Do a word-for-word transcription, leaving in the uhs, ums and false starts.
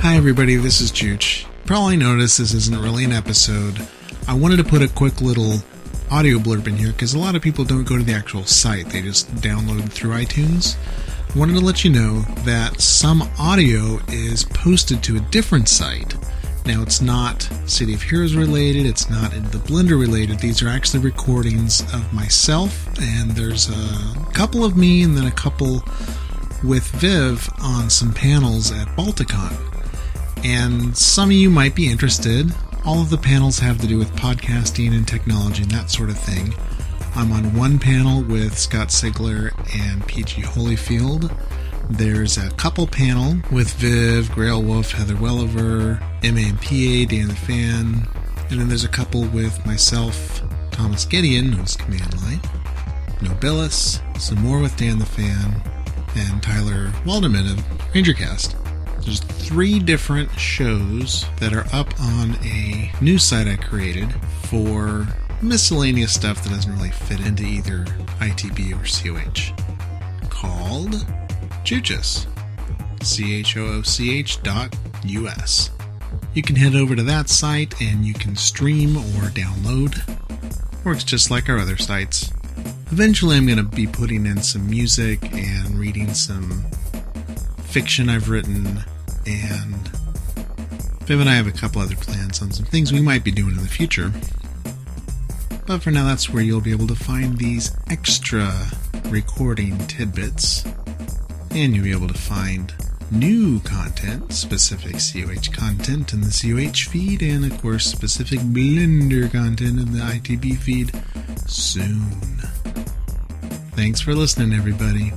Hi everybody, this is Chooch. Probably noticed this isn't really an episode. I wanted to put a quick little audio blurb in here because a lot of people don't go to the actual site, they just download through iTunes. I wanted to let you know that some audio is posted to a different site. Now it's not City of Heroes related, it's not the Blender related, these are actually recordings of myself, and there's a couple of me and then a couple with Viv on some panels at Balticon. And some of you might be interested. All of the panels have to do with podcasting and technology and that sort of thing. I'm on one panel with Scott Sigler and P G Holyfield. There's a couple panel with Viv, Grail Wolf, Heather Welliver, MAMPA, Dan the Fan, and then there's a couple with myself, Thomas Gideon, who's Command Line, Nobilis, some more with Dan the Fan, and Tyler Walderman of RangerCast. There's three different shows that are up on a new site I created for miscellaneous stuff that doesn't really fit into either I T B or C O H, called Choochus, C H O O C H dot U S. You can head over to that site and you can stream or download. Works just like our other sites. Eventually I'm going to be putting in some music and reading some fiction I've written, and Viv and I have a couple other plans on some things we might be doing in the future. But for now, that's where you'll be able to find these extra recording tidbits, and you'll be able to find new content, specific C O H content in the C O H feed, and of course specific Blender content in the I T B feed soon. Thanks for listening, everybody.